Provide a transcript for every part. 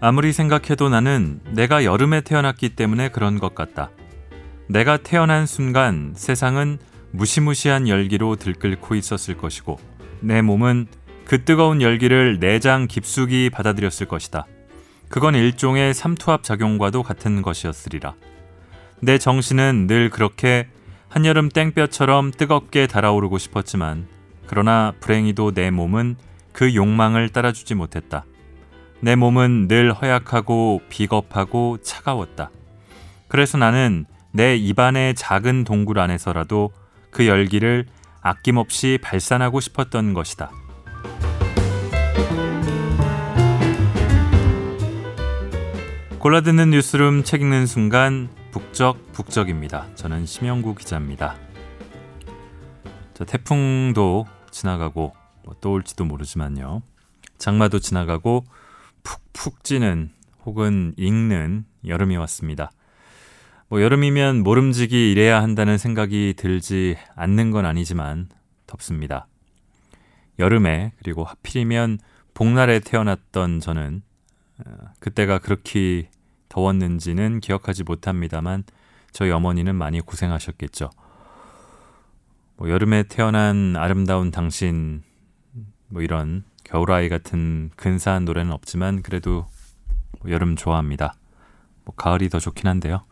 아무리 생각해도 나는 내가 여름에 태어났기 때문에 그런 것 같다. 내가 태어난 순간 세상은 무시무시한 열기로 들끓고 있었을 것이고 내 몸은 그 뜨거운 열기를 내장 깊숙이 받아들였을 것이다. 그건 일종의 삼투압 작용과도 같은 것이었으리라. 내 정신은 늘 그렇게 한여름 땡볕처럼 뜨겁게 달아오르고 싶었지만 그러나 불행히도 내 몸은 그 욕망을 따라주지 못했다. 내 몸은 늘 허약하고 비겁하고 차가웠다. 그래서 나는 내 입안의 작은 동굴 안에서라도 그 열기를 아낌없이 발산하고 싶었던 것이다. 골라듣는 뉴스룸, 책 읽는 순간, 북적북적입니다. 저는 심영구 기자입니다. 태풍도 지나가고 또 올지도 모르지만요. 장마도 지나가고 푹푹 찌는 혹은 익는 여름이 왔습니다. 여름이면 모름지기 일해야 한다는 생각이 들지 않는 건 아니지만 덥습니다. 여름에, 그리고 하필이면 복날에 태어났던 저는 그때가 그렇게 더웠는지는 기억하지 못합니다만 저희 어머니는 많이 고생하셨겠죠. 여름에 태어난 아름다운 당신, 이런 겨울아이 같은 근사한 노래는 없지만 그래도 여름 좋아합니다. 가을이 더 좋긴 한데요.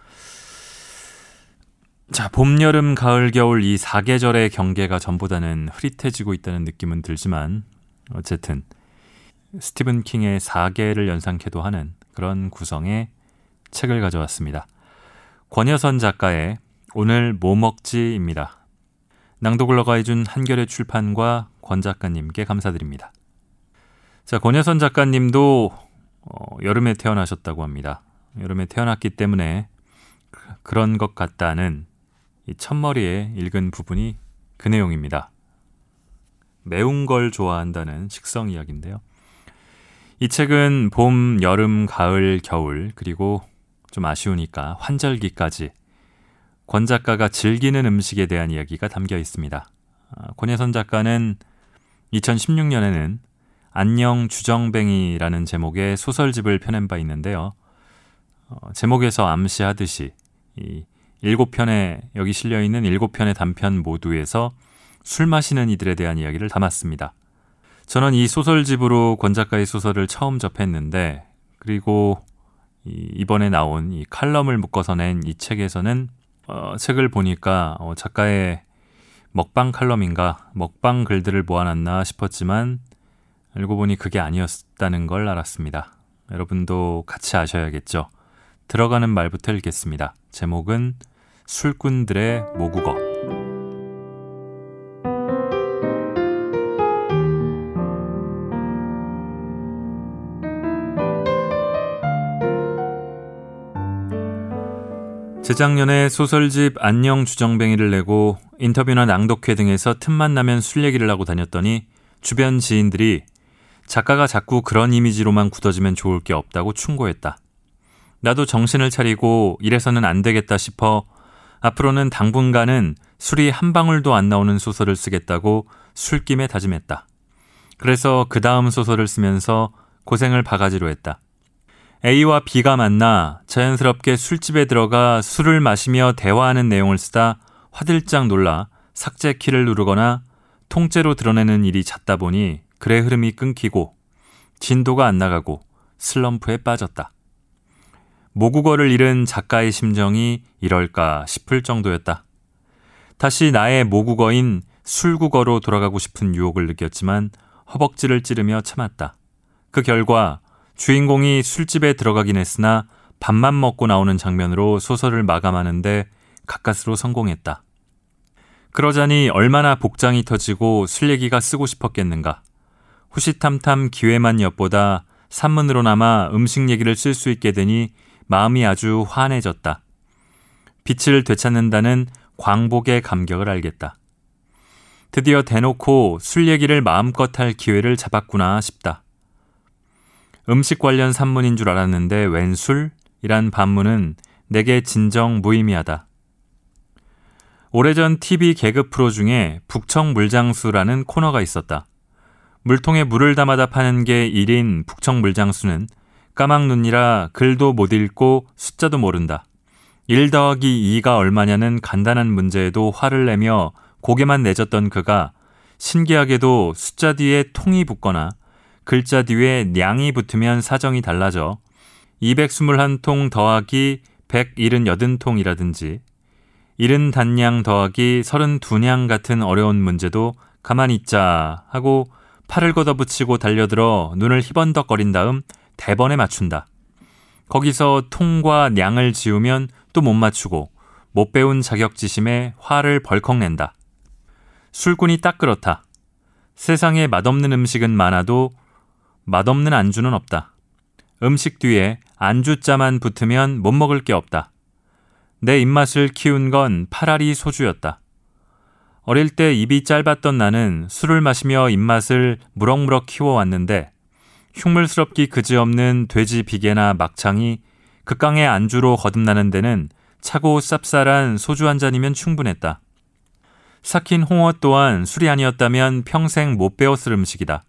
자, 봄, 여름, 가을, 겨울 이 4계절의 경계가 전보다는 흐릿해지고 있다는 느낌은 들지만 어쨌든 스티븐 킹의 4계를 연상케도 하는 그런 구성의 책을 가져왔습니다. 권여선 작가의 오늘 뭐 먹지입니다. 낭독을 허가해준 한겨레 출판과 권 작가님께 감사드립니다. 자, 권여선 작가님도 여름에 태어나셨다고 합니다. 여름에 태어났기 때문에 그런 것 같다는 이 첫머리에 읽은 부분이 그 내용입니다. 매운 걸 좋아한다는 식성 이야기인데요. 이 책은 봄, 여름, 가을, 겨울 그리고 좀 아쉬우니까 환절기까지 권 작가가 즐기는 음식에 대한 이야기가 담겨 있습니다. 권여선 작가는 2016년에는 안녕 주정뱅이라는 제목의 소설집을 펴낸 바 있는데요. 제목에서 암시하듯이 이 7편에 여기 실려있는 7편의 단편 모두에서 술 마시는 이들에 대한 이야기를 담았습니다. 저는 이 소설집으로 권 작가의 소설을 처음 접했는데 그리고 이번에 나온 이 칼럼을 묶어서 낸 이 책에서는 책을 보니까 작가의 먹방 칼럼인가 먹방 글들을 모아놨나 싶었지만 알고 보니 그게 아니었다는 걸 알았습니다. 여러분도 같이 아셔야겠죠. 들어가는 말부터 읽겠습니다. 제목은 술꾼들의 모국어. 재작년에 소설집 안녕 주정뱅이를 내고 인터뷰나 낭독회 등에서 틈만 나면 술 얘기를 하고 다녔더니 주변 지인들이 작가가 자꾸 그런 이미지로만 굳어지면 좋을 게 없다고 충고했다. 나도 정신을 차리고 이래서는 안 되겠다 싶어 앞으로는 당분간은 술이 한 방울도 안 나오는 소설을 쓰겠다고 술김에 다짐했다. 그래서 그 다음 소설을 쓰면서 고생을 바가지로 했다. A와 B가 만나 자연스럽게 술집에 들어가 술을 마시며 대화하는 내용을 쓰다 화들짝 놀라 삭제 키를 누르거나 통째로 드러내는 일이 잦다 보니 글의 흐름이 끊기고 진도가 안 나가고 슬럼프에 빠졌다. 모국어를 잃은 작가의 심정이 이럴까 싶을 정도였다. 다시 나의 모국어인 술국어로 돌아가고 싶은 유혹을 느꼈지만 허벅지를 찌르며 참았다. 그 결과 주인공이 술집에 들어가긴 했으나 밥만 먹고 나오는 장면으로 소설을 마감하는데 가까스로 성공했다. 그러자니 얼마나 복장이 터지고 술 얘기가 쓰고 싶었겠는가. 후시탐탐 기회만 엿보다 산문으로나마 음식 얘기를 쓸 수 있게 되니 마음이 아주 환해졌다. 빛을 되찾는다는 광복의 감격을 알겠다. 드디어 대놓고 술 얘기를 마음껏 할 기회를 잡았구나 싶다. 음식 관련 산문인 줄 알았는데 웬 술이란 반문은 내게 진정 무의미하다. 오래전 TV 개그 프로 중에 북청 물장수라는 코너가 있었다. 물통에 물을 담아다 파는 게 1인 북청 물장수는 까막눈이라 글도 못 읽고 숫자도 모른다. 1 더하기 2가 얼마냐는 간단한 문제에도 화를 내며 고개만 내졌던 그가 신기하게도 숫자 뒤에 통이 붙거나 글자 뒤에 냥이 붙으면 사정이 달라져 221통 더하기 178통이라든지 70단냥 더하기 32냥 같은 어려운 문제도 가만히 있자 하고 팔을 걷어붙이고 달려들어 눈을 희번덕거린 다음 대번에 맞춘다. 거기서 통과 냥을 지우면 또 못 맞추고 못 배운 자격지심에 화를 벌컥 낸다. 술꾼이 딱 그렇다. 세상에 맛없는 음식은 많아도 맛없는 안주는 없다. 음식 뒤에 안주자만 붙으면 못 먹을 게 없다. 내 입맛을 키운 건 파라리 소주였다. 어릴 때 입이 짧았던 나는 술을 마시며 입맛을 무럭무럭 키워왔는데 흉물스럽기 그지없는 돼지 비계나 막창이 극강의 안주로 거듭나는 데는 차고 쌉쌀한 소주 한 잔이면 충분했다. 삭힌 홍어 또한 술이 아니었다면 평생 못 배웠을 음식이다.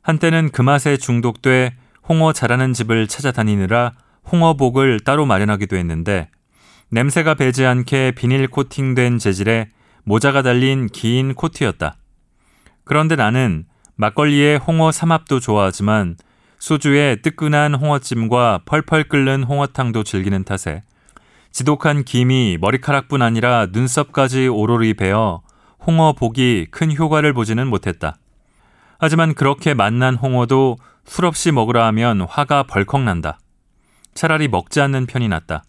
한때는 그 맛에 중독돼 홍어 잘하는 집을 찾아다니느라 홍어복을 따로 마련하기도 했는데 냄새가 배지 않게 비닐 코팅된 재질에 모자가 달린 긴 코트였다. 그런데 나는 막걸리에 홍어 삼합도 좋아하지만 소주에 뜨끈한 홍어찜과 펄펄 끓는 홍어탕도 즐기는 탓에 지독한 김이 머리카락뿐 아니라 눈썹까지 오로리 베어 홍어복이 큰 효과를 보지는 못했다. 하지만 그렇게 맛난 홍어도 술 없이 먹으라 하면 화가 벌컥 난다. 차라리 먹지 않는 편이 낫다.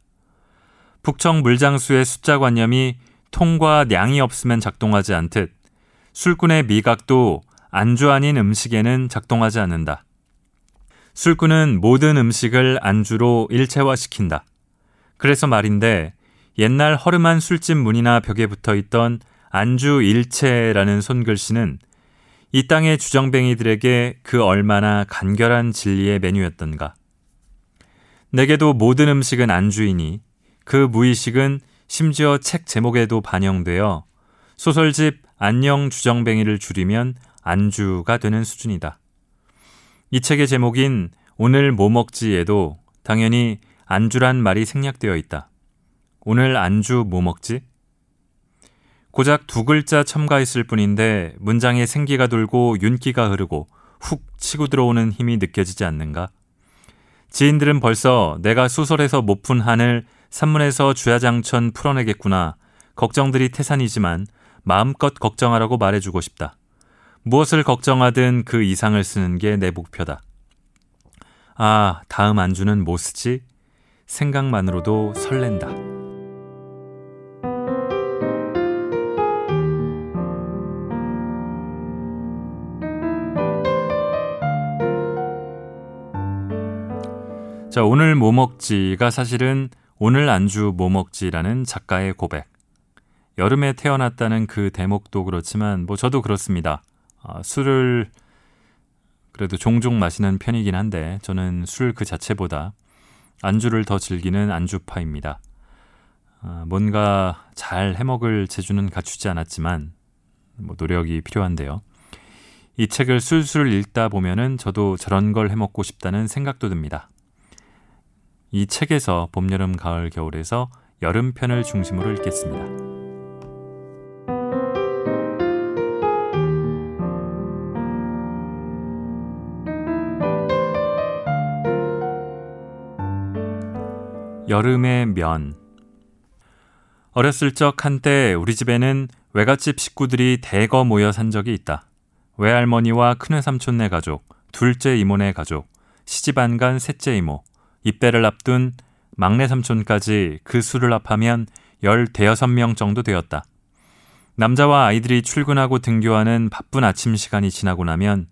북청 물장수의 숫자관념이 통과 냥이 없으면 작동하지 않듯 술꾼의 미각도 안주 아닌 음식에는 작동하지 않는다. 술꾼은 모든 음식을 안주로 일체화시킨다. 그래서 말인데 옛날 허름한 술집 문이나 벽에 붙어있던 안주 일체라는 손글씨는 이 땅의 주정뱅이들에게 그 얼마나 간결한 진리의 메뉴였던가. 내게도 모든 음식은 안주이니 그 무의식은 심지어 책 제목에도 반영되어 소설집 안녕 주정뱅이를 줄이면 안주가 되는 수준이다. 이 책의 제목인 오늘 뭐 먹지에도 당연히 안주란 말이 생략되어 있다. 오늘 안주 뭐 먹지? 고작 두 글자 첨가했을 뿐인데 문장에 생기가 돌고 윤기가 흐르고 훅 치고 들어오는 힘이 느껴지지 않는가? 지인들은 벌써 내가 소설에서 못 푼 한을 산문에서 주야장천 풀어내겠구나. 걱정들이 태산이지만 마음껏 걱정하라고 말해주고 싶다. 무엇을 걱정하든 그 이상을 쓰는 게 내 목표다. 아, 다음 안주는 뭐 쓰지? 생각만으로도 설렌다. 자, 오늘 뭐 먹지가 사실은 오늘 안주 뭐 먹지라는 작가의 고백. 여름에 태어났다는 그 대목도 그렇지만 뭐 저도 그렇습니다. 술을 그래도 종종 마시는 편이긴 한데 저는 술 그 자체보다 안주를 더 즐기는 안주파입니다. 뭔가 잘 해먹을 재주는 갖추지 않았지만 뭐 노력이 필요한데요. 이 책을 술술 읽다 보면은 저도 저런 걸 해먹고 싶다는 생각도 듭니다. 이 책에서 봄, 여름, 가을, 겨울에서 여름 편을 중심으로 읽겠습니다. 여름의 면. 어렸을 적 한때 우리 집에는 외갓집 식구들이 대거 모여 산 적이 있다. 외할머니와 큰외삼촌네 가족, 둘째 이모네 가족, 시집 안 간 셋째 이모, 입대를 앞둔 막내 삼촌까지 그 수를 합하면 16명 정도 되었다. 남자와 아이들이 출근하고 등교하는 바쁜 아침 시간이 지나고 나면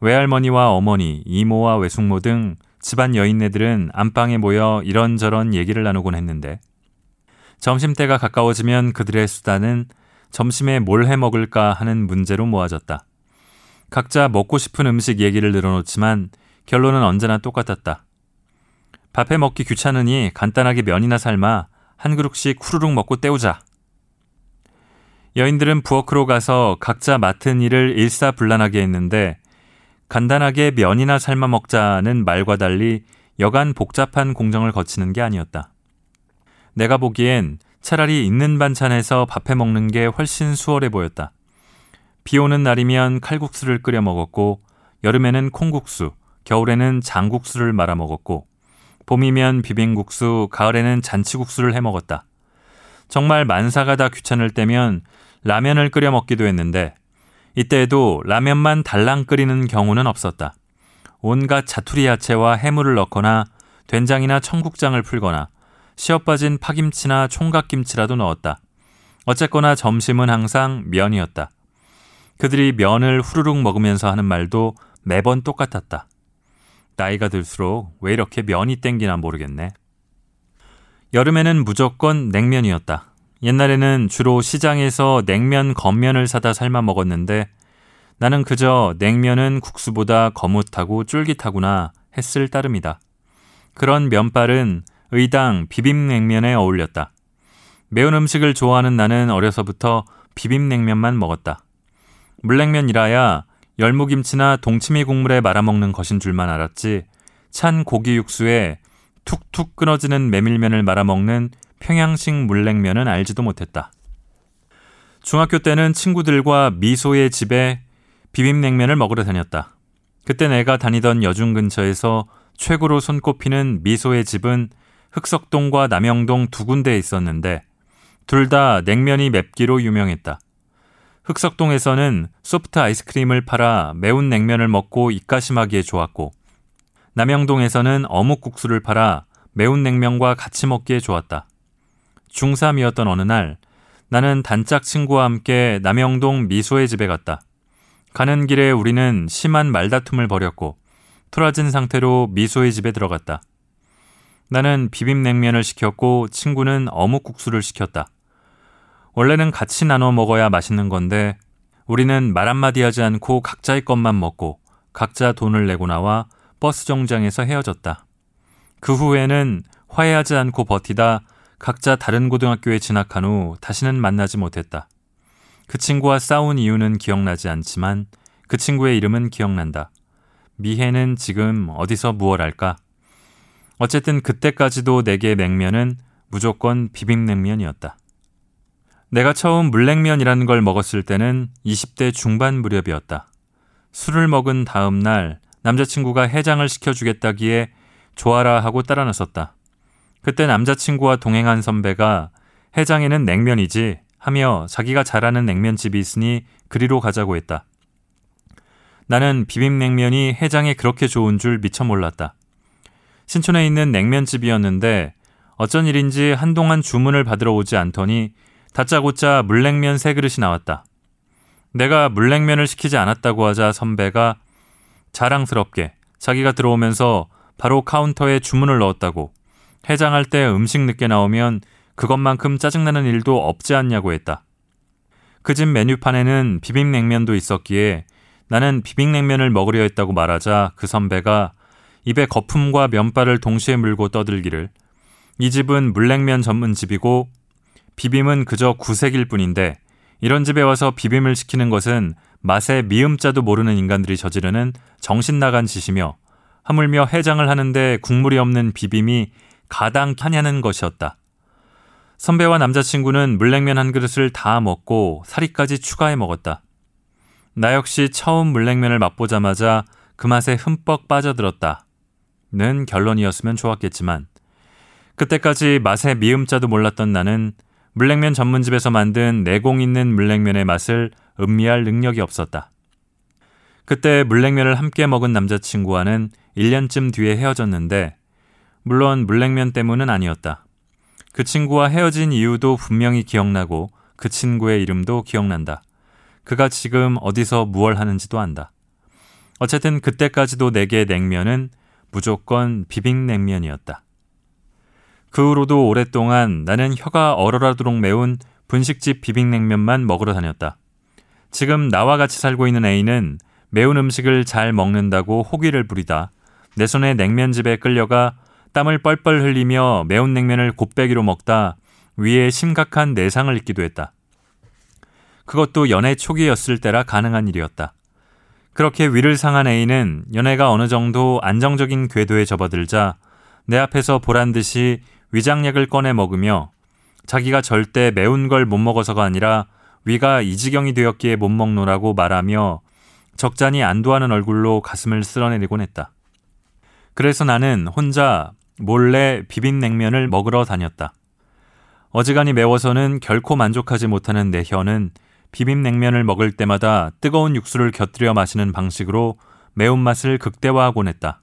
외할머니와 어머니, 이모와 외숙모 등 집안 여인네들은 안방에 모여 이런저런 얘기를 나누곤 했는데 점심때가 가까워지면 그들의 수다는 점심에 뭘 해먹을까 하는 문제로 모아졌다. 각자 먹고 싶은 음식 얘기를 늘어놓지만 결론은 언제나 똑같았다. 밥해 먹기 귀찮으니 간단하게 면이나 삶아 한 그릇씩 후루룩 먹고 때우자. 여인들은 부엌으로 가서 각자 맡은 일을 일사불란하게 했는데 간단하게 면이나 삶아 먹자는 말과 달리 여간 복잡한 공정을 거치는 게 아니었다. 내가 보기엔 차라리 있는 반찬에서 밥해 먹는 게 훨씬 수월해 보였다. 비 오는 날이면 칼국수를 끓여 먹었고, 여름에는 콩국수, 겨울에는 장국수를 말아 먹었고, 봄이면 비빔국수, 가을에는 잔치국수를 해 먹었다. 정말 만사가 다 귀찮을 때면 라면을 끓여 먹기도 했는데 이때에도 라면만 달랑 끓이는 경우는 없었다. 온갖 자투리 야채와 해물을 넣거나 된장이나 청국장을 풀거나 시어빠진 파김치나 총각김치라도 넣었다. 어쨌거나 점심은 항상 면이었다. 그들이 면을 후루룩 먹으면서 하는 말도 매번 똑같았다. 나이가 들수록 왜 이렇게 면이 땡기나 모르겠네. 여름에는 무조건 냉면이었다. 옛날에는 주로 시장에서 냉면, 건면을 사다 삶아 먹었는데 나는 그저 냉면은 국수보다 거뭇하고 쫄깃하구나 했을 따름이다. 그런 면발은 의당 비빔냉면에 어울렸다. 매운 음식을 좋아하는 나는 어려서부터 비빔냉면만 먹었다. 물냉면이라야 열무김치나 동치미 국물에 말아먹는 것인 줄만 알았지 찬 고기 육수에 툭툭 끊어지는 메밀면을 말아먹는 평양식 물냉면은 알지도 못했다. 중학교 때는 친구들과 미소의 집에 비빔냉면을 먹으러 다녔다. 그때 내가 다니던 여중 근처에서 최고로 손꼽히는 미소의 집은 흑석동과 남영동 두 군데에 있었는데 둘 다 냉면이 맵기로 유명했다. 흑석동에서는 소프트 아이스크림을 팔아 매운 냉면을 먹고 입가심하기에 좋았고, 남영동에서는 어묵국수를 팔아 매운 냉면과 같이 먹기에 좋았다. 중3이었던 어느 날 나는 단짝 친구와 함께 남영동 미소의 집에 갔다. 가는 길에 우리는 심한 말다툼을 벌였고 토라진 상태로 미소의 집에 들어갔다. 나는 비빔냉면을 시켰고 친구는 어묵국수를 시켰다. 원래는 같이 나눠 먹어야 맛있는 건데 우리는 말 한마디 하지 않고 각자의 것만 먹고 각자 돈을 내고 나와 버스 정류장에서 헤어졌다. 그 후에는 화해하지 않고 버티다 각자 다른 고등학교에 진학한 후 다시는 만나지 못했다. 그 친구와 싸운 이유는 기억나지 않지만 그 친구의 이름은 기억난다. 미혜는 지금 어디서 무얼할까? 어쨌든 그때까지도 내게 냉면은 무조건 비빔냉면이었다. 내가 처음 물냉면이라는 걸 먹었을 때는 20대 중반 무렵이었다. 술을 먹은 다음 날 남자친구가 해장을 시켜주겠다기에 좋아라 하고 따라 나섰다. 그때 남자친구와 동행한 선배가 해장에는 냉면이지 하며 자기가 잘 아는 냉면집이 있으니 그리로 가자고 했다. 나는 비빔냉면이 해장에 그렇게 좋은 줄 미처 몰랐다. 신촌에 있는 냉면집이었는데 어쩐 일인지 한동안 주문을 받으러 오지 않더니 다짜고짜 물냉면 3그릇이 나왔다. 내가 물냉면을 시키지 않았다고 하자 선배가 자랑스럽게 자기가 들어오면서 바로 카운터에 주문을 넣었다고, 해장할 때 음식 늦게 나오면 그것만큼 짜증나는 일도 없지 않냐고 했다. 그 집 메뉴판에는 비빔냉면도 있었기에 나는 비빔냉면을 먹으려 했다고 말하자 그 선배가 입에 거품과 면발을 동시에 물고 떠들기를, 이 집은 물냉면 전문집이고 비빔은 그저 구색일 뿐인데 이런 집에 와서 비빔을 시키는 것은 맛의 미음자도 모르는 인간들이 저지르는 정신나간 짓이며 하물며 해장을 하는데 국물이 없는 비빔이 가당하냐는 것이었다. 선배와 남자친구는 물냉면 한 그릇을 다 먹고 사리까지 추가해 먹었다. 나 역시 처음 물냉면을 맛보자마자 그 맛에 흠뻑 빠져들었다. 는 결론이었으면 좋았겠지만 그때까지 맛의 미음자도 몰랐던 나는 물냉면 전문집에서 만든 내공 있는 물냉면의 맛을 음미할 능력이 없었다. 그때 물냉면을 함께 먹은 남자친구와는 1년쯤 뒤에 헤어졌는데 물론 물냉면 때문은 아니었다. 그 친구와 헤어진 이유도 분명히 기억나고 그 친구의 이름도 기억난다. 그가 지금 어디서 무얼 하는지도 안다. 어쨌든 그때까지도 내게 냉면은 무조건 비빔냉면이었다. 그 후로도 오랫동안 나는 혀가 얼얼하도록 매운 분식집 비빔냉면만 먹으러 다녔다. 지금 나와 같이 살고 있는 A는 매운 음식을 잘 먹는다고 호기를 부리다 내 손에 냉면집에 끌려가 땀을 뻘뻘 흘리며 매운 냉면을 곱빼기로 먹다 위에 심각한 내상을 입기도 했다. 그것도 연애 초기였을 때라 가능한 일이었다. 그렇게 위를 상한 A는 연애가 어느 정도 안정적인 궤도에 접어들자 내 앞에서 보란 듯이 위장약을 꺼내 먹으며 자기가 절대 매운 걸 못 먹어서가 아니라 위가 이 지경이 되었기에 못 먹노라고 말하며 적잖이 안도하는 얼굴로 가슴을 쓸어내리곤 했다. 그래서 나는 혼자 몰래 비빔냉면을 먹으러 다녔다. 어지간히 매워서는 결코 만족하지 못하는 내 혀는 비빔냉면을 먹을 때마다 뜨거운 육수를 곁들여 마시는 방식으로 매운맛을 극대화하곤 했다.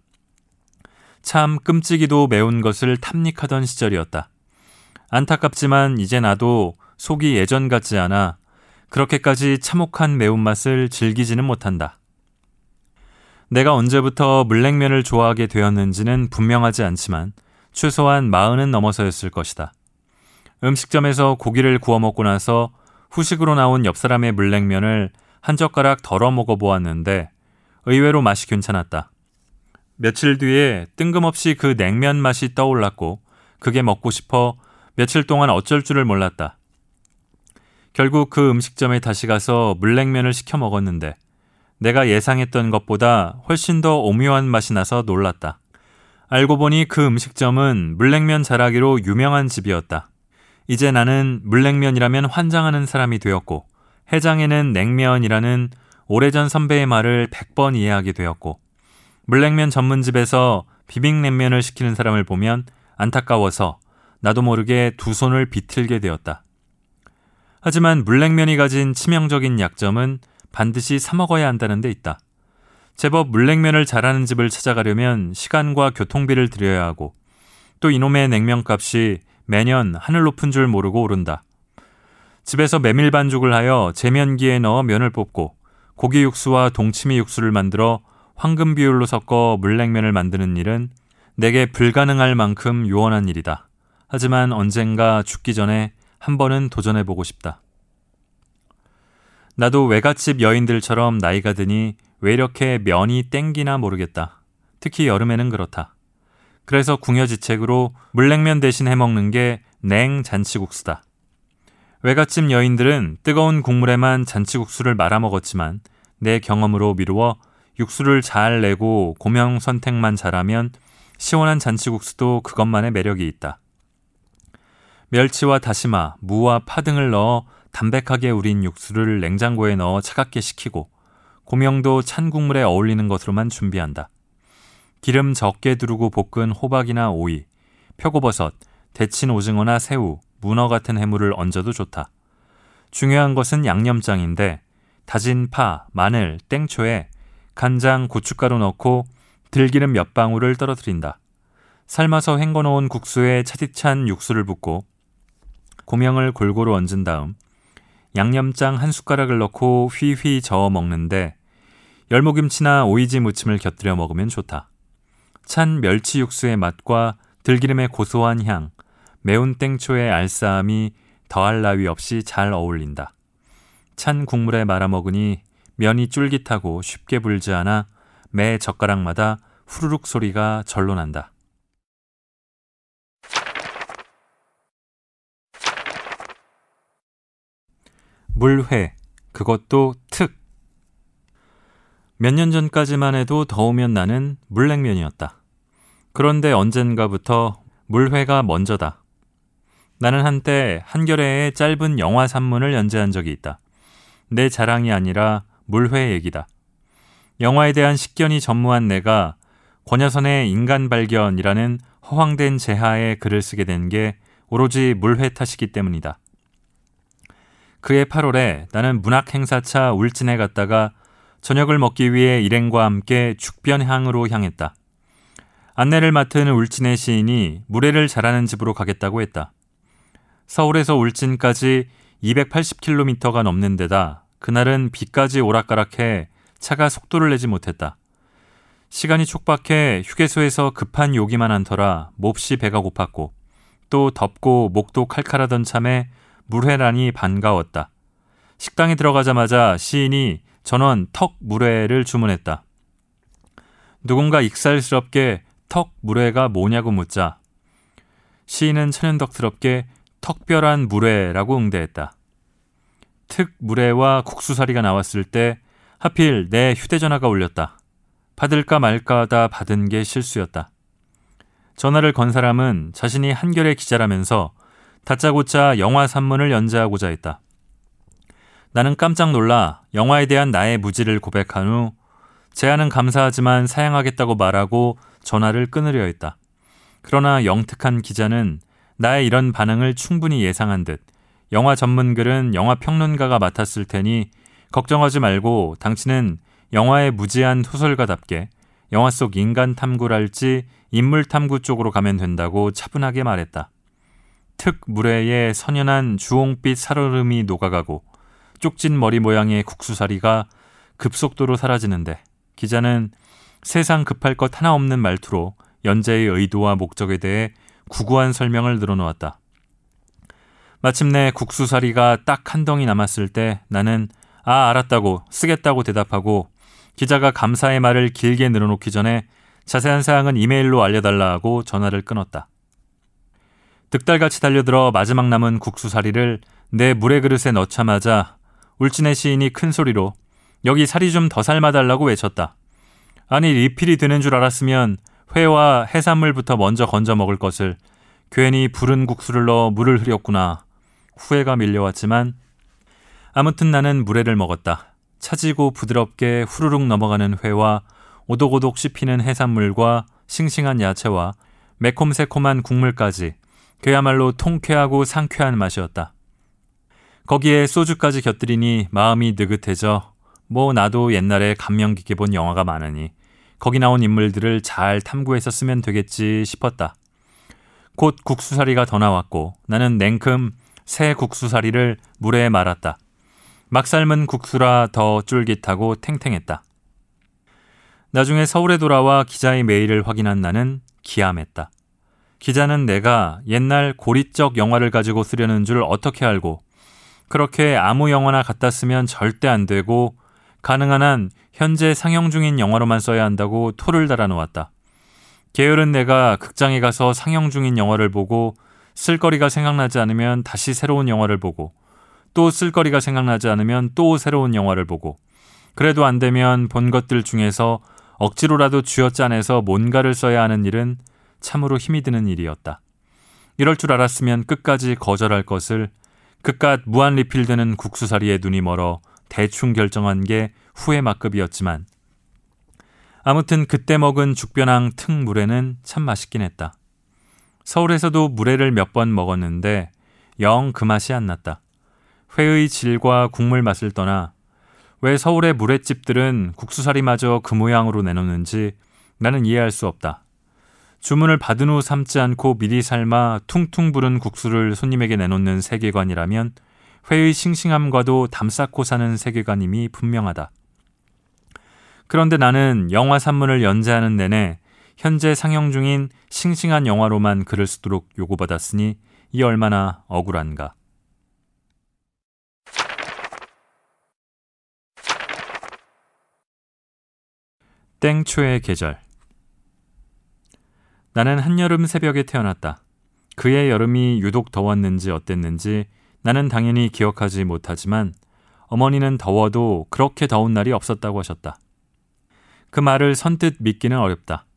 참 끔찍이도 매운 것을 탐닉하던 시절이었다. 안타깝지만 이제 나도 속이 예전 같지 않아 그렇게까지 참혹한 매운맛을 즐기지는 못한다. 내가 언제부터 물냉면을 좋아하게 되었는지는 분명하지 않지만 최소한 40은 넘어서였을 것이다. 음식점에서 고기를 구워 먹고 나서 후식으로 나온 옆사람의 물냉면을 한 젓가락 덜어 먹어보았는데 의외로 맛이 괜찮았다. 며칠 뒤에 뜬금없이 그 냉면 맛이 떠올랐고 그게 먹고 싶어 며칠 동안 어쩔 줄을 몰랐다. 결국 그 음식점에 다시 가서 물냉면을 시켜 먹었는데 내가 예상했던 것보다 훨씬 더 오묘한 맛이 나서 놀랐다. 알고 보니 그 음식점은 물냉면 잘하기로 유명한 집이었다. 이제 나는 물냉면이라면 환장하는 사람이 되었고 해장에는 냉면이라는 오래전 선배의 말을 100번 이해하게 되었고 물냉면 전문집에서 비빔냉면을 시키는 사람을 보면 안타까워서 나도 모르게 두 손을 비틀게 되었다. 하지만 물냉면이 가진 치명적인 약점은 반드시 사 먹어야 한다는 데 있다. 제법 물냉면을 잘하는 집을 찾아가려면 시간과 교통비를 들여야 하고 또 이놈의 냉면값이 매년 하늘 높은 줄 모르고 오른다. 집에서 메밀 반죽을 하여 제면기에 넣어 면을 뽑고 고기 육수와 동치미 육수를 만들어 황금 비율로 섞어 물냉면을 만드는 일은 내게 불가능할 만큼 요원한 일이다. 하지만 언젠가 죽기 전에 한 번은 도전해보고 싶다. 나도 외갓집 여인들처럼 나이가 드니 왜 이렇게 면이 땡기나 모르겠다. 특히 여름에는 그렇다. 그래서 궁여지책으로 물냉면 대신 해먹는 게 냉 잔치국수다. 외갓집 여인들은 뜨거운 국물에만 잔치국수를 말아먹었지만 내 경험으로 미루어 육수를 잘 내고 고명 선택만 잘하면 시원한 잔치국수도 그것만의 매력이 있다. 멸치와 다시마, 무와 파 등을 넣어 담백하게 우린 육수를 냉장고에 넣어 차갑게 식히고 고명도 찬 국물에 어울리는 것으로만 준비한다. 기름 적게 두르고 볶은 호박이나 오이, 표고버섯, 데친 오징어나 새우, 문어 같은 해물을 얹어도 좋다. 중요한 것은 양념장인데 다진 파, 마늘, 땡초에 간장, 고춧가루 넣고 들기름 몇 방울을 떨어뜨린다. 삶아서 헹궈놓은 국수에 차디찬 육수를 붓고 고명을 골고루 얹은 다음 양념장 한 숟가락을 넣고 휘휘 저어 먹는데 열무김치나 오이지 무침을 곁들여 먹으면 좋다. 찬 멸치 육수의 맛과 들기름의 고소한 향, 매운 땡초의 알싸함이 더할 나위 없이 잘 어울린다. 찬 국물에 말아먹으니 면이 쫄깃하고 쉽게 불지 않아 매 젓가락마다 후루룩 소리가 절로 난다. 물회, 그것도 특. 몇 년 전까지만 해도 더우면 나는 물냉면이었다. 그런데 언젠가부터 물회가 먼저다. 나는 한때 한겨레의 짧은 영화 산문을 연재한 적이 있다. 내 자랑이 아니라 물회 얘기다. 영화에 대한 식견이 전무한 내가 권여선의 인간 발견이라는 허황된 제하에 글을 쓰게 된 게 오로지 물회 탓이기 때문이다. 그해 8월에 나는 문학행사차 울진에 갔다가 저녁을 먹기 위해 일행과 함께 죽변향으로 향했다. 안내를 맡은 울진의 시인이 물회를 잘하는 집으로 가겠다고 했다. 서울에서 울진까지 280km가 넘는 데다 그날은 비까지 오락가락해 차가 속도를 내지 못했다. 시간이 촉박해 휴게소에서 급한 요기만 한 터라 몹시 배가 고팠고 또 덥고 목도 칼칼하던 참에 물회라니 반가웠다. 식당에 들어가자마자 시인이 전원 턱 물회를 주문했다. 누군가 익살스럽게 턱 물회가 뭐냐고 묻자 시인은 천연덕스럽게 턱별한 물회라고 응대했다. 특 물회와 국수사리가 나왔을 때 하필 내 휴대전화가 울렸다. 받을까 말까 하다 받은 게 실수였다. 전화를 건 사람은 자신이 한겨레 기자라면서 다짜고짜 영화 산문을 연재하고자 했다. 나는 깜짝 놀라 영화에 대한 나의 무지를 고백한 후 제안은 감사하지만 사양하겠다고 말하고 전화를 끊으려 했다. 그러나 영특한 기자는 나의 이런 반응을 충분히 예상한 듯 영화 전문 글은 영화 평론가가 맡았을 테니 걱정하지 말고 당신은 영화의 무지한 소설가답게 영화 속 인간 탐구랄지 인물 탐구 쪽으로 가면 된다고 차분하게 말했다. 특 물회에 선연한 주홍빛 살얼음이 녹아가고 쪽진 머리 모양의 국수사리가 급속도로 사라지는데 기자는 세상 급할 것 하나 없는 말투로 연재의 의도와 목적에 대해 구구한 설명을 늘어놓았다. 마침내 국수사리가 딱 한 덩이 남았을 때 나는 아 알았다고 쓰겠다고 대답하고 기자가 감사의 말을 길게 늘어놓기 전에 자세한 사항은 이메일로 알려달라 하고 전화를 끊었다. 득달같이 달려들어 마지막 남은 국수사리를 내 물의 그릇에 넣자마자 울진의 시인이 큰 소리로 여기 사리 좀 더 삶아달라고 외쳤다. 아니 리필이 되는 줄 알았으면 회와 해산물부터 먼저 건져 먹을 것을 괜히 부른 국수를 넣어 물을 흐렸구나. 후회가 밀려왔지만 아무튼 나는 물회를 먹었다. 차지고 부드럽게 후루룩 넘어가는 회와 오독오독 씹히는 해산물과 싱싱한 야채와 매콤새콤한 국물까지 그야말로 통쾌하고 상쾌한 맛이었다. 거기에 소주까지 곁들이니 마음이 느긋해져 뭐 나도 옛날에 감명 깊게 본 영화가 많으니 거기 나온 인물들을 잘 탐구해서 쓰면 되겠지 싶었다. 곧 국수사리가 더 나왔고 나는 냉큼 새 국수사리를 물에 말았다. 막 삶은 국수라 더 쫄깃하고 탱탱했다. 나중에 서울에 돌아와 기자의 메일을 확인한 나는 기함했다. 기자는 내가 옛날 고리적 영화를 가지고 쓰려는 줄 어떻게 알고 그렇게 아무 영화나 갖다 쓰면 절대 안 되고 가능한 한 현재 상영 중인 영화로만 써야 한다고 토를 달아놓았다. 게으른 내가 극장에 가서 상영 중인 영화를 보고 쓸거리가 생각나지 않으면 다시 새로운 영화를 보고 또 쓸거리가 생각나지 않으면 또 새로운 영화를 보고 그래도 안 되면 본 것들 중에서 억지로라도 쥐어짜내서 뭔가를 써야 하는 일은 참으로 힘이 드는 일이었다. 이럴 줄 알았으면 끝까지 거절할 것을 그깟 무한 리필되는 국수사리에 눈이 멀어 대충 결정한 게 후회 막급이었지만 아무튼 그때 먹은 죽변항 특 물회는 참 맛있긴 했다. 서울에서도 물회를 몇 번 먹었는데 영 그 맛이 안 났다. 회의 질과 국물 맛을 떠나 왜 서울의 물회집들은 국수사리마저 그 모양으로 내놓는지 나는 이해할 수 없다. 주문을 받은 후 삶지 않고 미리 삶아 퉁퉁 부른 국수를 손님에게 내놓는 세계관이라면 회의 싱싱함과도 담쌓고 사는 세계관임이 분명하다. 그런데 나는 영화 산문을 연재하는 내내 현재 상영 중인 싱싱한 영화로만 글을 쓰도록 요구받았으니 이 얼마나 억울한가. 땡초의 계절. 나는 한여름 새벽에 태어났다. 그해 여름이 유독 더웠는지 어땠는지 나는 당연히 기억하지 못하지만 어머니는 더워도 그렇게 더운 날이 없었다고 하셨다. 그 말을 선뜻 믿기는 어렵다.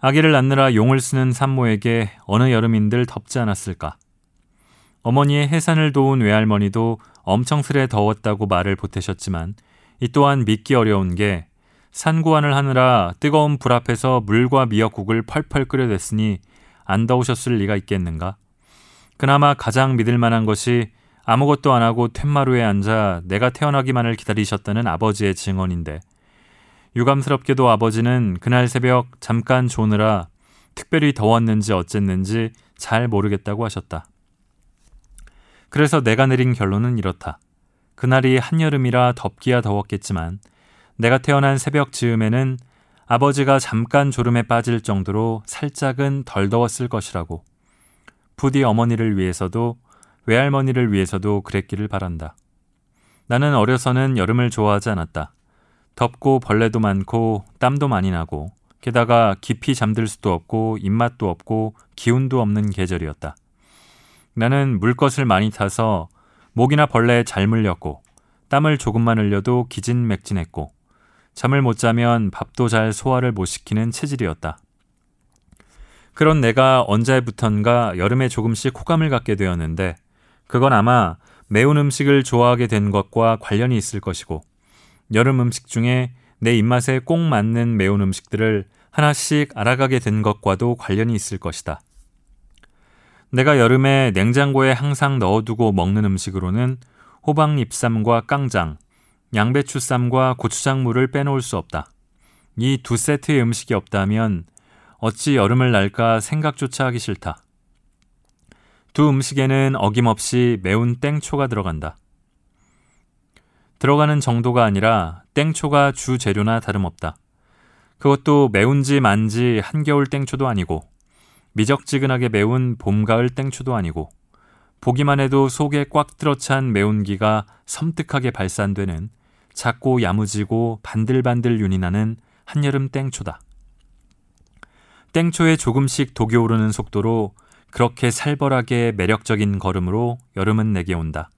아기를 낳느라 용을 쓰는 산모에게 어느 여름인들 덥지 않았을까. 어머니의 해산을 도운 외할머니도 엄청스레 더웠다고 말을 보태셨지만 이 또한 믿기 어려운 게 산고안을 하느라 뜨거운 불 앞에서 물과 미역국을 펄펄 끓여댔으니 안 더우셨을 리가 있겠는가. 그나마 가장 믿을 만한 것이 아무것도 안 하고 툇마루에 앉아 내가 태어나기만을 기다리셨다는 아버지의 증언인데 유감스럽게도 아버지는 그날 새벽 잠깐 조느라 특별히 더웠는지 어쨌는지 잘 모르겠다고 하셨다. 그래서 내가 내린 결론은 이렇다. 그날이 한여름이라 덥기야 더웠겠지만 내가 태어난 새벽 즈음에는 아버지가 잠깐 졸음에 빠질 정도로 살짝은 덜 더웠을 것이라고. 부디 어머니를 위해서도 외할머니를 위해서도 그랬기를 바란다. 나는 어려서는 여름을 좋아하지 않았다. 덥고 벌레도 많고 땀도 많이 나고 게다가 깊이 잠들 수도 없고 입맛도 없고 기운도 없는 계절이었다. 나는 물것을 많이 타서 모기나 벌레에 잘 물렸고 땀을 조금만 흘려도 기진맥진했고 잠을 못 자면 밥도 잘 소화를 못 시키는 체질이었다. 그런 내가 언제부턴가 여름에 조금씩 호감을 갖게 되었는데 그건 아마 매운 음식을 좋아하게 된 것과 관련이 있을 것이고 여름 음식 중에 내 입맛에 꼭 맞는 매운 음식들을 하나씩 알아가게 된 것과도 관련이 있을 것이다. 내가 여름에 냉장고에 항상 넣어두고 먹는 음식으로는 호박잎쌈과 깡장, 양배추쌈과 고추장물을 빼놓을 수 없다. 이 두 세트의 음식이 없다면 어찌 여름을 날까 생각조차 하기 싫다. 두 음식에는 어김없이 매운 땡초가 들어간다. 들어가는 정도가 아니라 땡초가 주재료나 다름없다. 그것도 매운지 만지 한겨울 땡초도 아니고 미적지근하게 매운 봄가을 땡초도 아니고 보기만 해도 속에 꽉 들어찬 매운기가 섬뜩하게 발산되는 작고 야무지고 반들반들 윤이 나는 한여름 땡초다. 땡초에 조금씩 독이 오르는 속도로 그렇게 살벌하게 매력적인 걸음으로 여름은 내게 온다.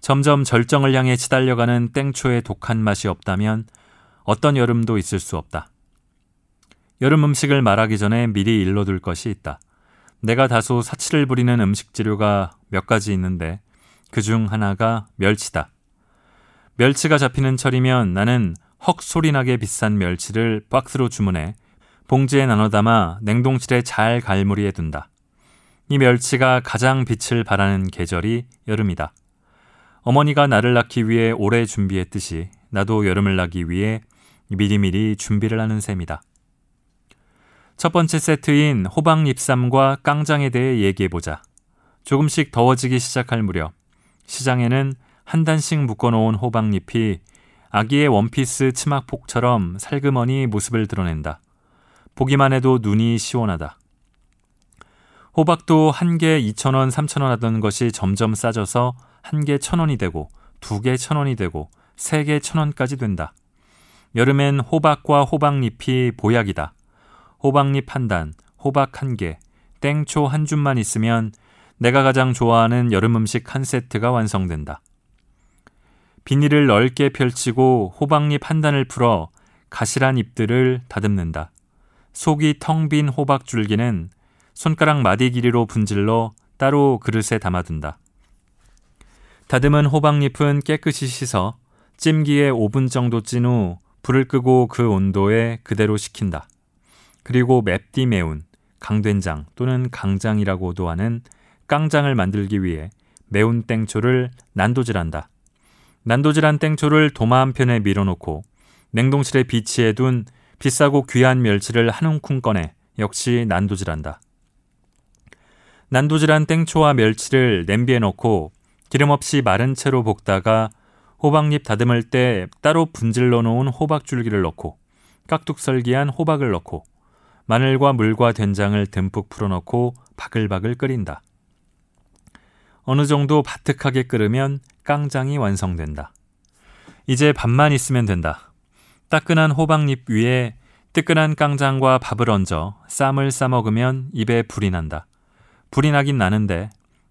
점점 절정을 향해 치달려가는 땡초의 독한 맛이 없다면 어떤 여름도 있을 수 없다. 여름 음식을 말하기 전에 미리 일러둘 것이 있다. 내가 다소 사치를 부리는 음식 재료가 몇 가지 있는데 그중 하나가 멸치다. 멸치가 잡히는 철이면 나는 헉 소리나게 비싼 멸치를 박스로 주문해 봉지에 나눠 담아 냉동실에 잘 갈무리해 둔다. 이 멸치가 가장 빛을 발하는 계절이 여름이다. 어머니가 나를 낳기 위해 오래 준비했듯이 나도 여름을 나기 위해 미리미리 준비를 하는 셈이다. 첫 번째 세트인 호박잎쌈과 깡장에 대해 얘기해보자. 조금씩 더워지기 시작할 무렵 시장에는 한 단씩 묶어놓은 호박잎이 아기의 원피스 치마폭처럼 살그머니 모습을 드러낸다. 보기만 해도 눈이 시원하다. 호박도 한 개 2,000원, 3,000원 하던 것이 점점 싸져서 한 개 1,000원이 되고 두 개 1,000원이 되고 세 개 1,000원까지 된다. 여름엔 호박과 호박잎이 보약이다. 호박잎 한 단, 호박 한 개, 땡초 한 줌만 있으면 내가 가장 좋아하는 여름 음식 한 세트가 완성된다. 비닐을 넓게 펼치고 호박잎 한 단을 풀어 가실한 잎들을 다듬는다. 속이 텅 빈 호박 줄기는 손가락 마디 길이로 분질러 따로 그릇에 담아둔다. 다듬은 호박잎은 깨끗이 씻어 찜기에 5분 정도 찐 후 불을 끄고 그 온도에 그대로 식힌다. 그리고 맵디 매운 강된장 또는 강장이라고도 하는 깡장을 만들기 위해 매운 땡초를 난도질한다. 난도질한 땡초를 도마 한 편에 밀어놓고 냉동실에 비치해둔 비싸고 귀한 멸치를 한 움큼 꺼내 역시 난도질한다. 난도질한 땡초와 멸치를 냄비에 넣고 기름 없이 마른 채로 볶다가 호박잎 다듬을 때 따로 분질러 놓은 호박줄기를 넣고 깍둑썰기한 호박을 넣고 마늘과 물과 된장을 듬뿍 풀어넣고 바글바글 끓인다. 어느 정도 바특하게 끓으면 깡장이 완성된다. 이제 밥만 있으면 된다. 따끈한 호박잎 위에 뜨끈한 깡장과 밥을 얹어 쌈을 싸먹으면 입에 불이 난다. 불이 나긴 나는데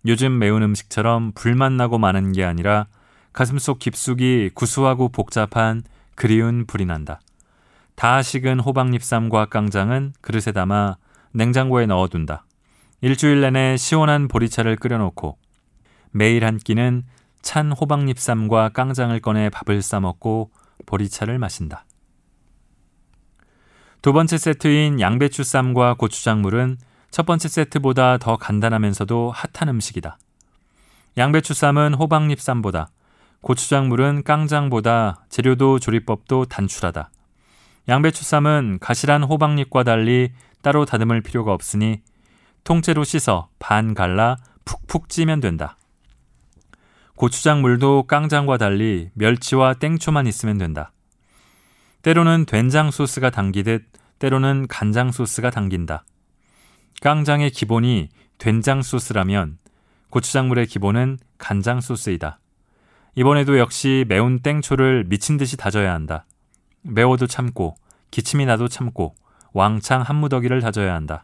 요즘 매운 음식처럼 불만 나고 마는 게 아니라 가슴속 깊숙이 구수하고 복잡한 그리운 불이 난다. 다 식은 호박잎쌈과 깡장은 그릇에 담아 냉장고에 넣어둔다. 일주일 내내 시원한 보리차를 끓여놓고 매일 한 끼는 찬 호박잎쌈과 깡장을 꺼내 밥을 싸먹고 보리차를 마신다. 두 번째 세트인 양배추쌈과 고추장물은 첫 번째 세트보다 더 간단하면서도 핫한 음식이다. 양배추쌈은 호박잎쌈보다 고추장물은 깡장보다 재료도 조리법도 단출하다. 양배추쌈은 가실한 호박잎과 달리 따로 다듬을 필요가 없으니 통째로 씻어 반 갈라 푹푹 찌면 된다. 고추장물도 깡장과 달리 멸치와 땡초만 있으면 된다. 때로는 된장 소스가 당기듯 때로는 간장 소스가 당긴다. 깡장의 기본이 된장 소스라면 고추장물의 기본은 간장 소스이다. 이번에도 역시 매운 땡초를 미친 듯이 다져야 한다. 매워도 참고 기침이 나도 참고 왕창 한 무더기를 다져야 한다.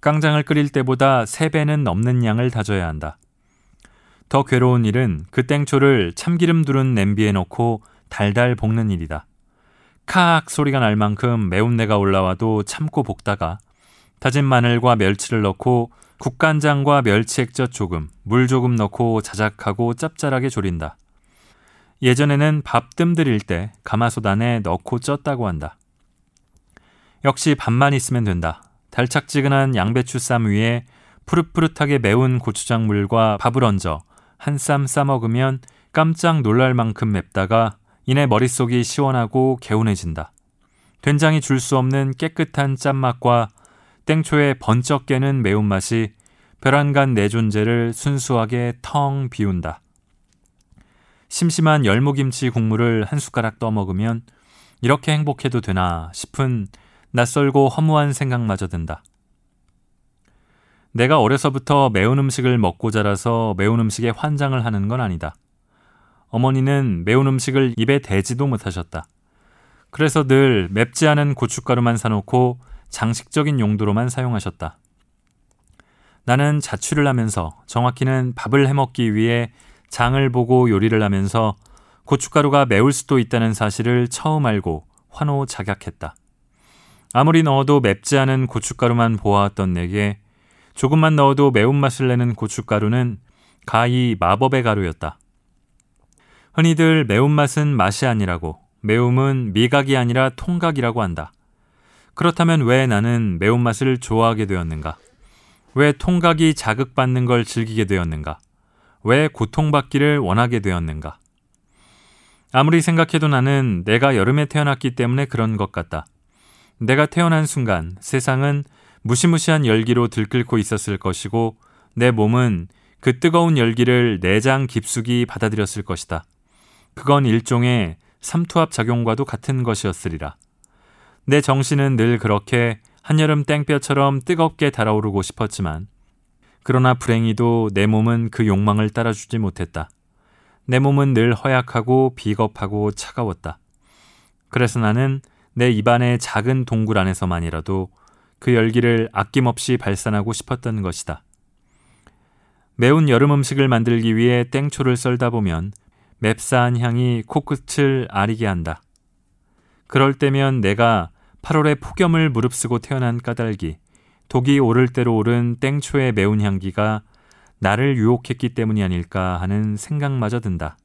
깡장을 끓일 때보다 3배는 넘는 양을 다져야 한다. 더 괴로운 일은 그 땡초를 참기름 두른 냄비에 넣고 달달 볶는 일이다. 카악 소리가 날 만큼 매운내가 올라와도 참고 볶다가 다진 마늘과 멸치를 넣고 국간장과 멸치액젓 조금, 물 조금 넣고 자작하고 짭짤하게 졸인다. 예전에는 밥 뜸들일 때 가마솥안에 넣고 쪘다고 한다. 역시 밥만 있으면 된다. 달짝지근한 양배추쌈 위에 푸릇푸릇하게 매운 고추장물과 밥을 얹어 한 쌈 싸먹으면 깜짝 놀랄 만큼 맵다가 이내 머릿속이 시원하고 개운해진다. 된장이 줄 수 없는 깨끗한 짠맛과 땡초의 번쩍 깨는 매운맛이 별안간 내 존재를 순수하게 텅 비운다. 심심한 열무김치 국물을 한 숟가락 떠먹으면 이렇게 행복해도 되나 싶은 낯설고 허무한 생각마저 든다. 내가 어려서부터 매운 음식을 먹고 자라서 매운 음식에 환장을 하는 건 아니다. 어머니는 매운 음식을 입에 대지도 못하셨다. 그래서 늘 맵지 않은 고춧가루만 사놓고 장식적인 용도로만 사용하셨다. 나는 자취를 하면서, 정확히는 밥을 해먹기 위해 장을 보고 요리를 하면서 고춧가루가 매울 수도 있다는 사실을 처음 알고 환호작약했다. 아무리 넣어도 맵지 않은 고춧가루만 보아왔던 내게 조금만 넣어도 매운맛을 내는 고춧가루는 가히 마법의 가루였다. 흔히들 매운맛은 맛이 아니라고, 매움은 미각이 아니라 통각이라고 한다. 그렇다면 왜 나는 매운맛을 좋아하게 되었는가? 왜 통각이 자극받는 걸 즐기게 되었는가? 왜 고통받기를 원하게 되었는가? 아무리 생각해도 나는 내가 여름에 태어났기 때문에 그런 것 같다. 내가 태어난 순간 세상은 무시무시한 열기로 들끓고 있었을 것이고 내 몸은 그 뜨거운 열기를 내장 깊숙이 받아들였을 것이다. 그건 일종의 삼투압 작용과도 같은 것이었으리라. 내 정신은 늘 그렇게 한여름 땡볕처럼 뜨겁게 달아오르고 싶었지만 그러나 불행히도 내 몸은 그 욕망을 따라주지 못했다. 내 몸은 늘 허약하고 비겁하고 차가웠다. 그래서 나는 내 입안의 작은 동굴 안에서만이라도 그 열기를 아낌없이 발산하고 싶었던 것이다. 매운 여름 음식을 만들기 위해 땡초를 썰다 보면 맵싸한 향이 코끝을 아리게 한다. 그럴 때면 내가 8월의 폭염을 무릅쓰고 태어난 까닭이 독이 오를 대로 오른 땡초의 매운 향기가 나를 유혹했기 때문이 아닐까 하는 생각마저 든다.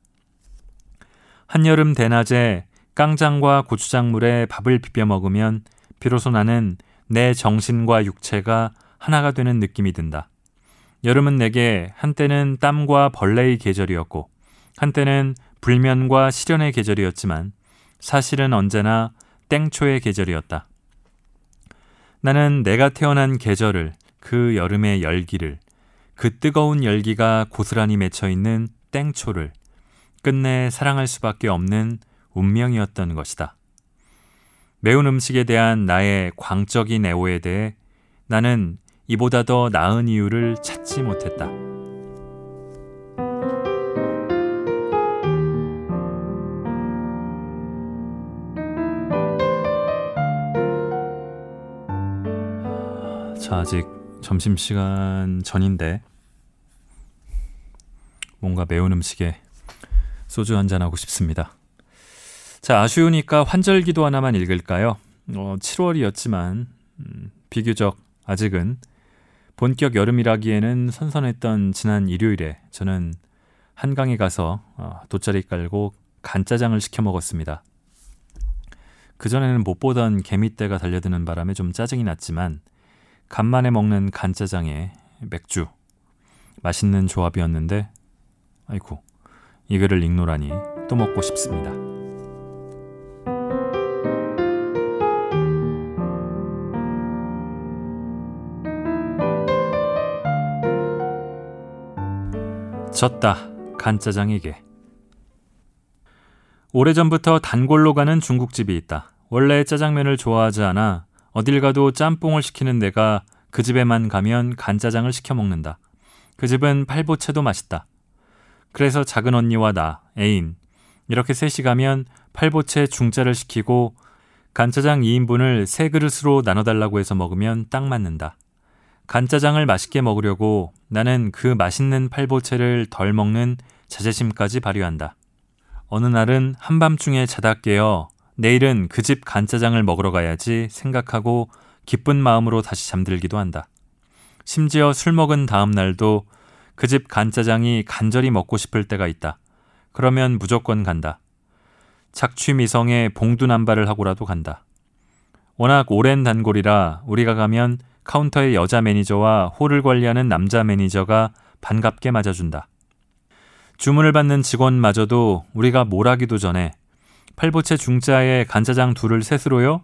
한여름 대낮에 깡장과 고추장물에 밥을 비벼 먹으면 비로소 나는 내 정신과 육체가 하나가 되는 느낌이 든다. 여름은 내게 한때는 땀과 벌레의 계절이었고 한때는 불면과 시련의 계절이었지만 사실은 언제나 땡초의 계절이었다. 나는 내가 태어난 계절을, 그 여름의 열기를, 그 뜨거운 열기가 고스란히 맺혀있는 땡초를 끝내 사랑할 수밖에 없는 운명이었던 것이다. 매운 음식에 대한 나의 광적인 애호에 대해 나는 이보다 더 나은 이유를 찾지 못했다. 자, 아직 점심시간 전인데 뭔가 매운 음식에 소주 한잔하고 싶습니다. 자, 아쉬우니까 환절기도 하나만 읽을까요? 7월이었지만 비교적 아직은 본격 여름이라기에는 선선했던 지난 일요일에 저는 한강에 가서 돗자리 깔고 간짜장을 시켜 먹었습니다. 그전에는 못 보던 개미떼가 달려드는 바람에 좀 짜증이 났지만 간만에 먹는 간짜장에 맥주, 맛있는 조합이었는데 아이고, 이 글을 읽노라니 또 먹고 싶습니다. 졌다, 간짜장에게. 오래전부터 단골로 가는 중국집이 있다. 원래 짜장면을 좋아하지 않아 어딜 가도 짬뽕을 시키는 내가 그 집에만 가면 간짜장을 시켜 먹는다. 그 집은 팔보채도 맛있다. 그래서 작은 언니와 나, 애인, 이렇게 셋이 가면 팔보채 중짜를 시키고 간짜장 2인분을 세 그릇으로 나눠달라고 해서 먹으면 딱 맞는다. 간짜장을 맛있게 먹으려고 나는 그 맛있는 팔보채를 덜 먹는 자제심까지 발휘한다. 어느 날은 한밤중에 자다 깨어 내일은 그 집 간짜장을 먹으러 가야지 생각하고 기쁜 마음으로 다시 잠들기도 한다. 심지어 술 먹은 다음 날도 그 집 간짜장이 간절히 먹고 싶을 때가 있다. 그러면 무조건 간다. 착취미성에 봉두난발을 하고라도 간다. 워낙 오랜 단골이라 우리가 가면 카운터의 여자 매니저와 홀을 관리하는 남자 매니저가 반갑게 맞아준다. 주문을 받는 직원마저도 우리가 뭘 하기도 전에 팔보채 중짜에 간짜장 둘을 셋으로요?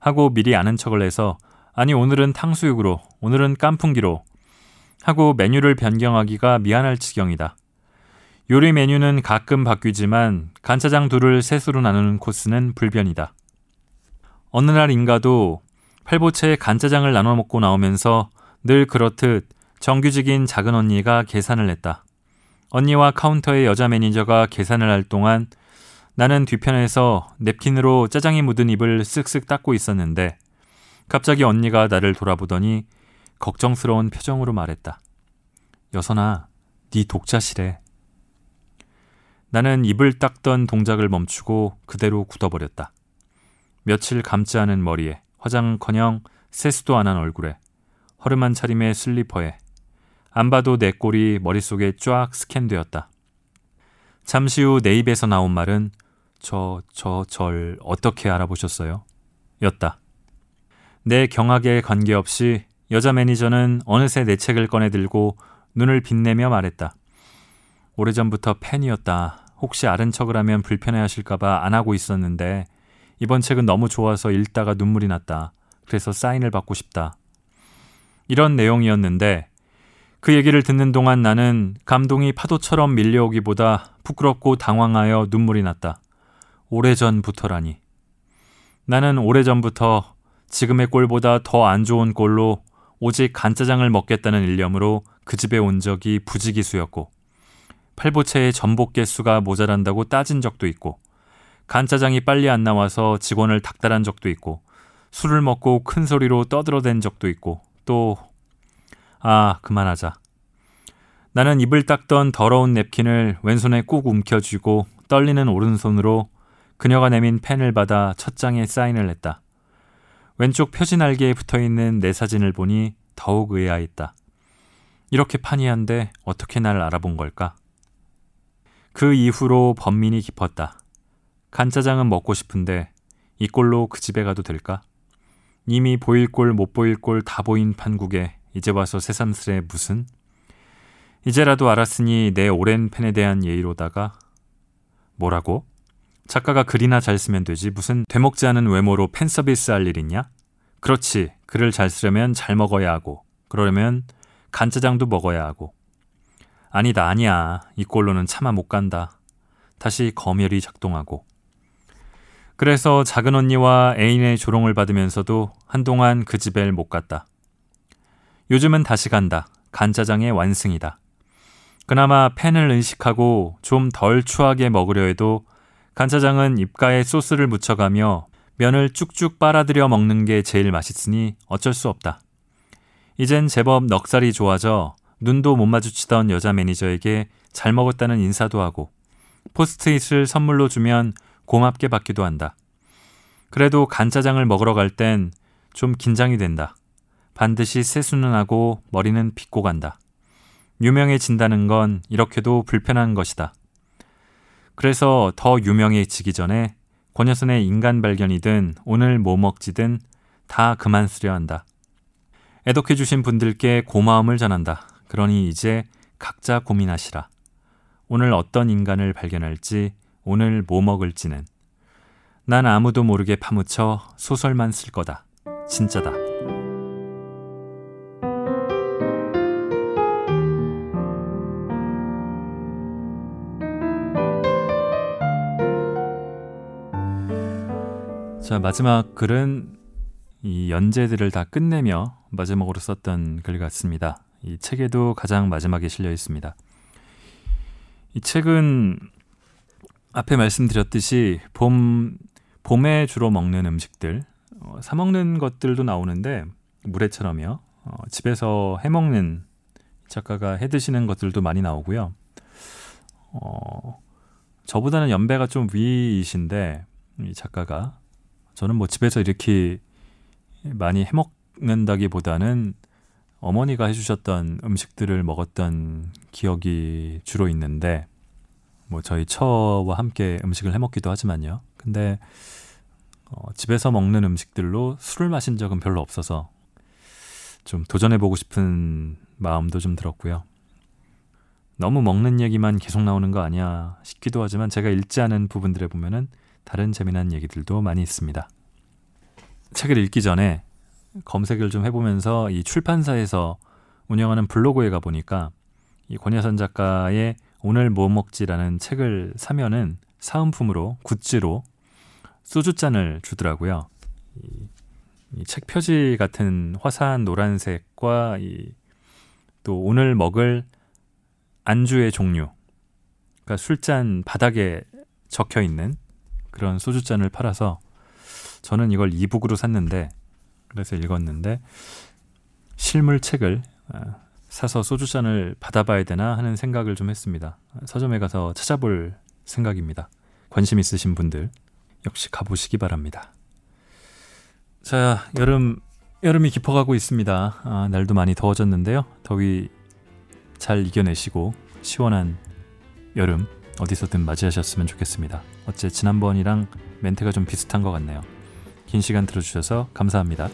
하고 미리 아는 척을 해서 아니 오늘은 탕수육으로, 오늘은 깐풍기로 하고 메뉴를 변경하기가 미안할 지경이다. 요리 메뉴는 가끔 바뀌지만 간짜장 둘을 셋으로 나누는 코스는 불변이다. 어느 날인가도 팔보채에 간짜장을 나눠 먹고 나오면서 늘 그렇듯 정규직인 작은 언니가 계산을 했다. 언니와 카운터의 여자 매니저가 계산을 할 동안 나는 뒤편에서 냅킨으로 짜장이 묻은 입을 쓱쓱 닦고 있었는데 갑자기 언니가 나를 돌아보더니 걱정스러운 표정으로 말했다. 여선아, 네 독자시래. 나는 입을 닦던 동작을 멈추고 그대로 굳어버렸다. 며칠 감지 않은 머리에 화장커녕 세수도 안 한 얼굴에 허름한 차림의 슬리퍼에 안 봐도 내 꼴이 머릿속에 쫙 스캔되었다. 잠시 후 내 입에서 나온 말은 절 어떻게 알아보셨어요? 였다. 내 경악에 관계없이 여자 매니저는 어느새 내 책을 꺼내들고 눈을 빛내며 말했다. 오래전부터 팬이었다. 혹시 아는 척을 하면 불편해하실까봐 안 하고 있었는데 이번 책은 너무 좋아서 읽다가 눈물이 났다. 그래서 사인을 받고 싶다. 이런 내용이었는데 그 얘기를 듣는 동안 나는 감동이 파도처럼 밀려오기보다 부끄럽고 당황하여 눈물이 났다. 오래전부터라니. 나는 오래전부터 지금의 꼴보다 더 안 좋은 꼴로 오직 간짜장을 먹겠다는 일념으로 그 집에 온 적이 부지기수였고 팔보채의 전복 개수가 모자란다고 따진 적도 있고 간짜장이 빨리 안 나와서 직원을 닥달한 적도 있고 술을 먹고 큰 소리로 떠들어댄 적도 있고 또... 그만하자. 나는 입을 닦던 더러운 냅킨을 왼손에 꾹 움켜쥐고 떨리는 오른손으로 그녀가 내민 펜을 받아 첫 장에 사인을 했다. 왼쪽 표지 날개에 붙어있는 내 사진을 보니 더욱 의아했다. 이렇게 판이한데 어떻게 날 알아본 걸까? 그 이후로 번민이 깊었다. 간짜장은 먹고 싶은데 이 꼴로 그 집에 가도 될까? 이미 보일 꼴 못 보일 꼴 다 보인 판국에 이제 와서 새삼스레 무슨? 이제라도 알았으니 내 오랜 팬에 대한 예의로다가 뭐라고? 작가가 글이나 잘 쓰면 되지 무슨 되먹지 않은 외모로 팬 서비스 할 일 있냐? 그렇지, 글을 잘 쓰려면 잘 먹어야 하고 그러려면 간짜장도 먹어야 하고 아니다 아니야 이 꼴로는 차마 못 간다. 다시 검열이 작동하고 그래서 작은 언니와 애인의 조롱을 받으면서도 한동안 그 집에 못 갔다. 요즘은 다시 간다. 간짜장의 완승이다. 그나마 팬을 의식하고 좀 덜 추하게 먹으려 해도 간짜장은 입가에 소스를 묻혀가며 면을 쭉쭉 빨아들여 먹는 게 제일 맛있으니 어쩔 수 없다. 이젠 제법 넉살이 좋아져 눈도 못 마주치던 여자 매니저에게 잘 먹었다는 인사도 하고 포스트잇을 선물로 주면 고맙게 받기도 한다. 그래도 간짜장을 먹으러 갈 땐 좀 긴장이 된다. 반드시 세수는 하고 머리는 빗고 간다. 유명해진다는 건 이렇게도 불편한 것이다. 그래서 더 유명해지기 전에 권여선의 인간 발견이든 오늘 뭐 먹지든 다 그만 쓰려 한다. 애독해 주신 분들께 고마움을 전한다. 그러니 이제 각자 고민하시라. 오늘 어떤 인간을 발견할지 오늘 뭐 먹을지는 난 아무도 모르게 파묻혀 소설만 쓸 거다. 진짜다. 자, 마지막 글은 이 연재들을 다 끝내며 마지막으로 썼던 글 같습니다. 이 책에도 가장 마지막에 실려 있습니다. 이 책은 앞에 말씀드렸듯이 봄에 주로 먹는 음식들, 사먹는 것들도 나오는데 물회처럼요. 집에서 해먹는 작가가 해드시는 것들도 많이 나오고요. 저보다는 연배가 좀 위이신데 이 작가가, 저는 뭐 집에서 이렇게 많이 해먹는다기보다는 어머니가 해주셨던 음식들을 먹었던 기억이 주로 있는데, 뭐 저희 처와 함께 음식을 해먹기도 하지만요. 근데 집에서 먹는 음식들로 술을 마신 적은 별로 없어서 좀 도전해보고 싶은 마음도 좀 들었고요. 너무 먹는 얘기만 계속 나오는 거 아니야 싶기도 하지만 제가 읽지 않은 부분들에 보면은 다른 재미난 얘기들도 많이 있습니다. 책을 읽기 전에 검색을 좀 해보면서 이 출판사에서 운영하는 블로그에 가보니까 이 권여선 작가의 오늘 뭐 먹지라는 책을 사면은 사은품으로, 굿즈로 소주잔을 주더라고요. 이 책 표지 같은 화사한 노란색과 또 오늘 먹을 안주의 종류, 그러니까 술잔 바닥에 적혀있는 그런 소주잔을 팔아서 저는 이걸 이북으로 샀는데, 그래서 읽었는데 실물책을 사서 소주잔을 받아봐야 되나 하는 생각을 좀 했습니다. 서점에 가서 찾아볼 생각입니다. 관심 있으신 분들 역시 가보시기 바랍니다. 자, 여름이 깊어가고 있습니다. 날도 많이 더워졌는데요. 더위 잘 이겨내시고 시원한 여름 어디서든 맞이하셨으면 좋겠습니다. 어째 지난번이랑 멘트가 좀 비슷한 것 같네요. 긴 시간 들어주셔서 감사합니다.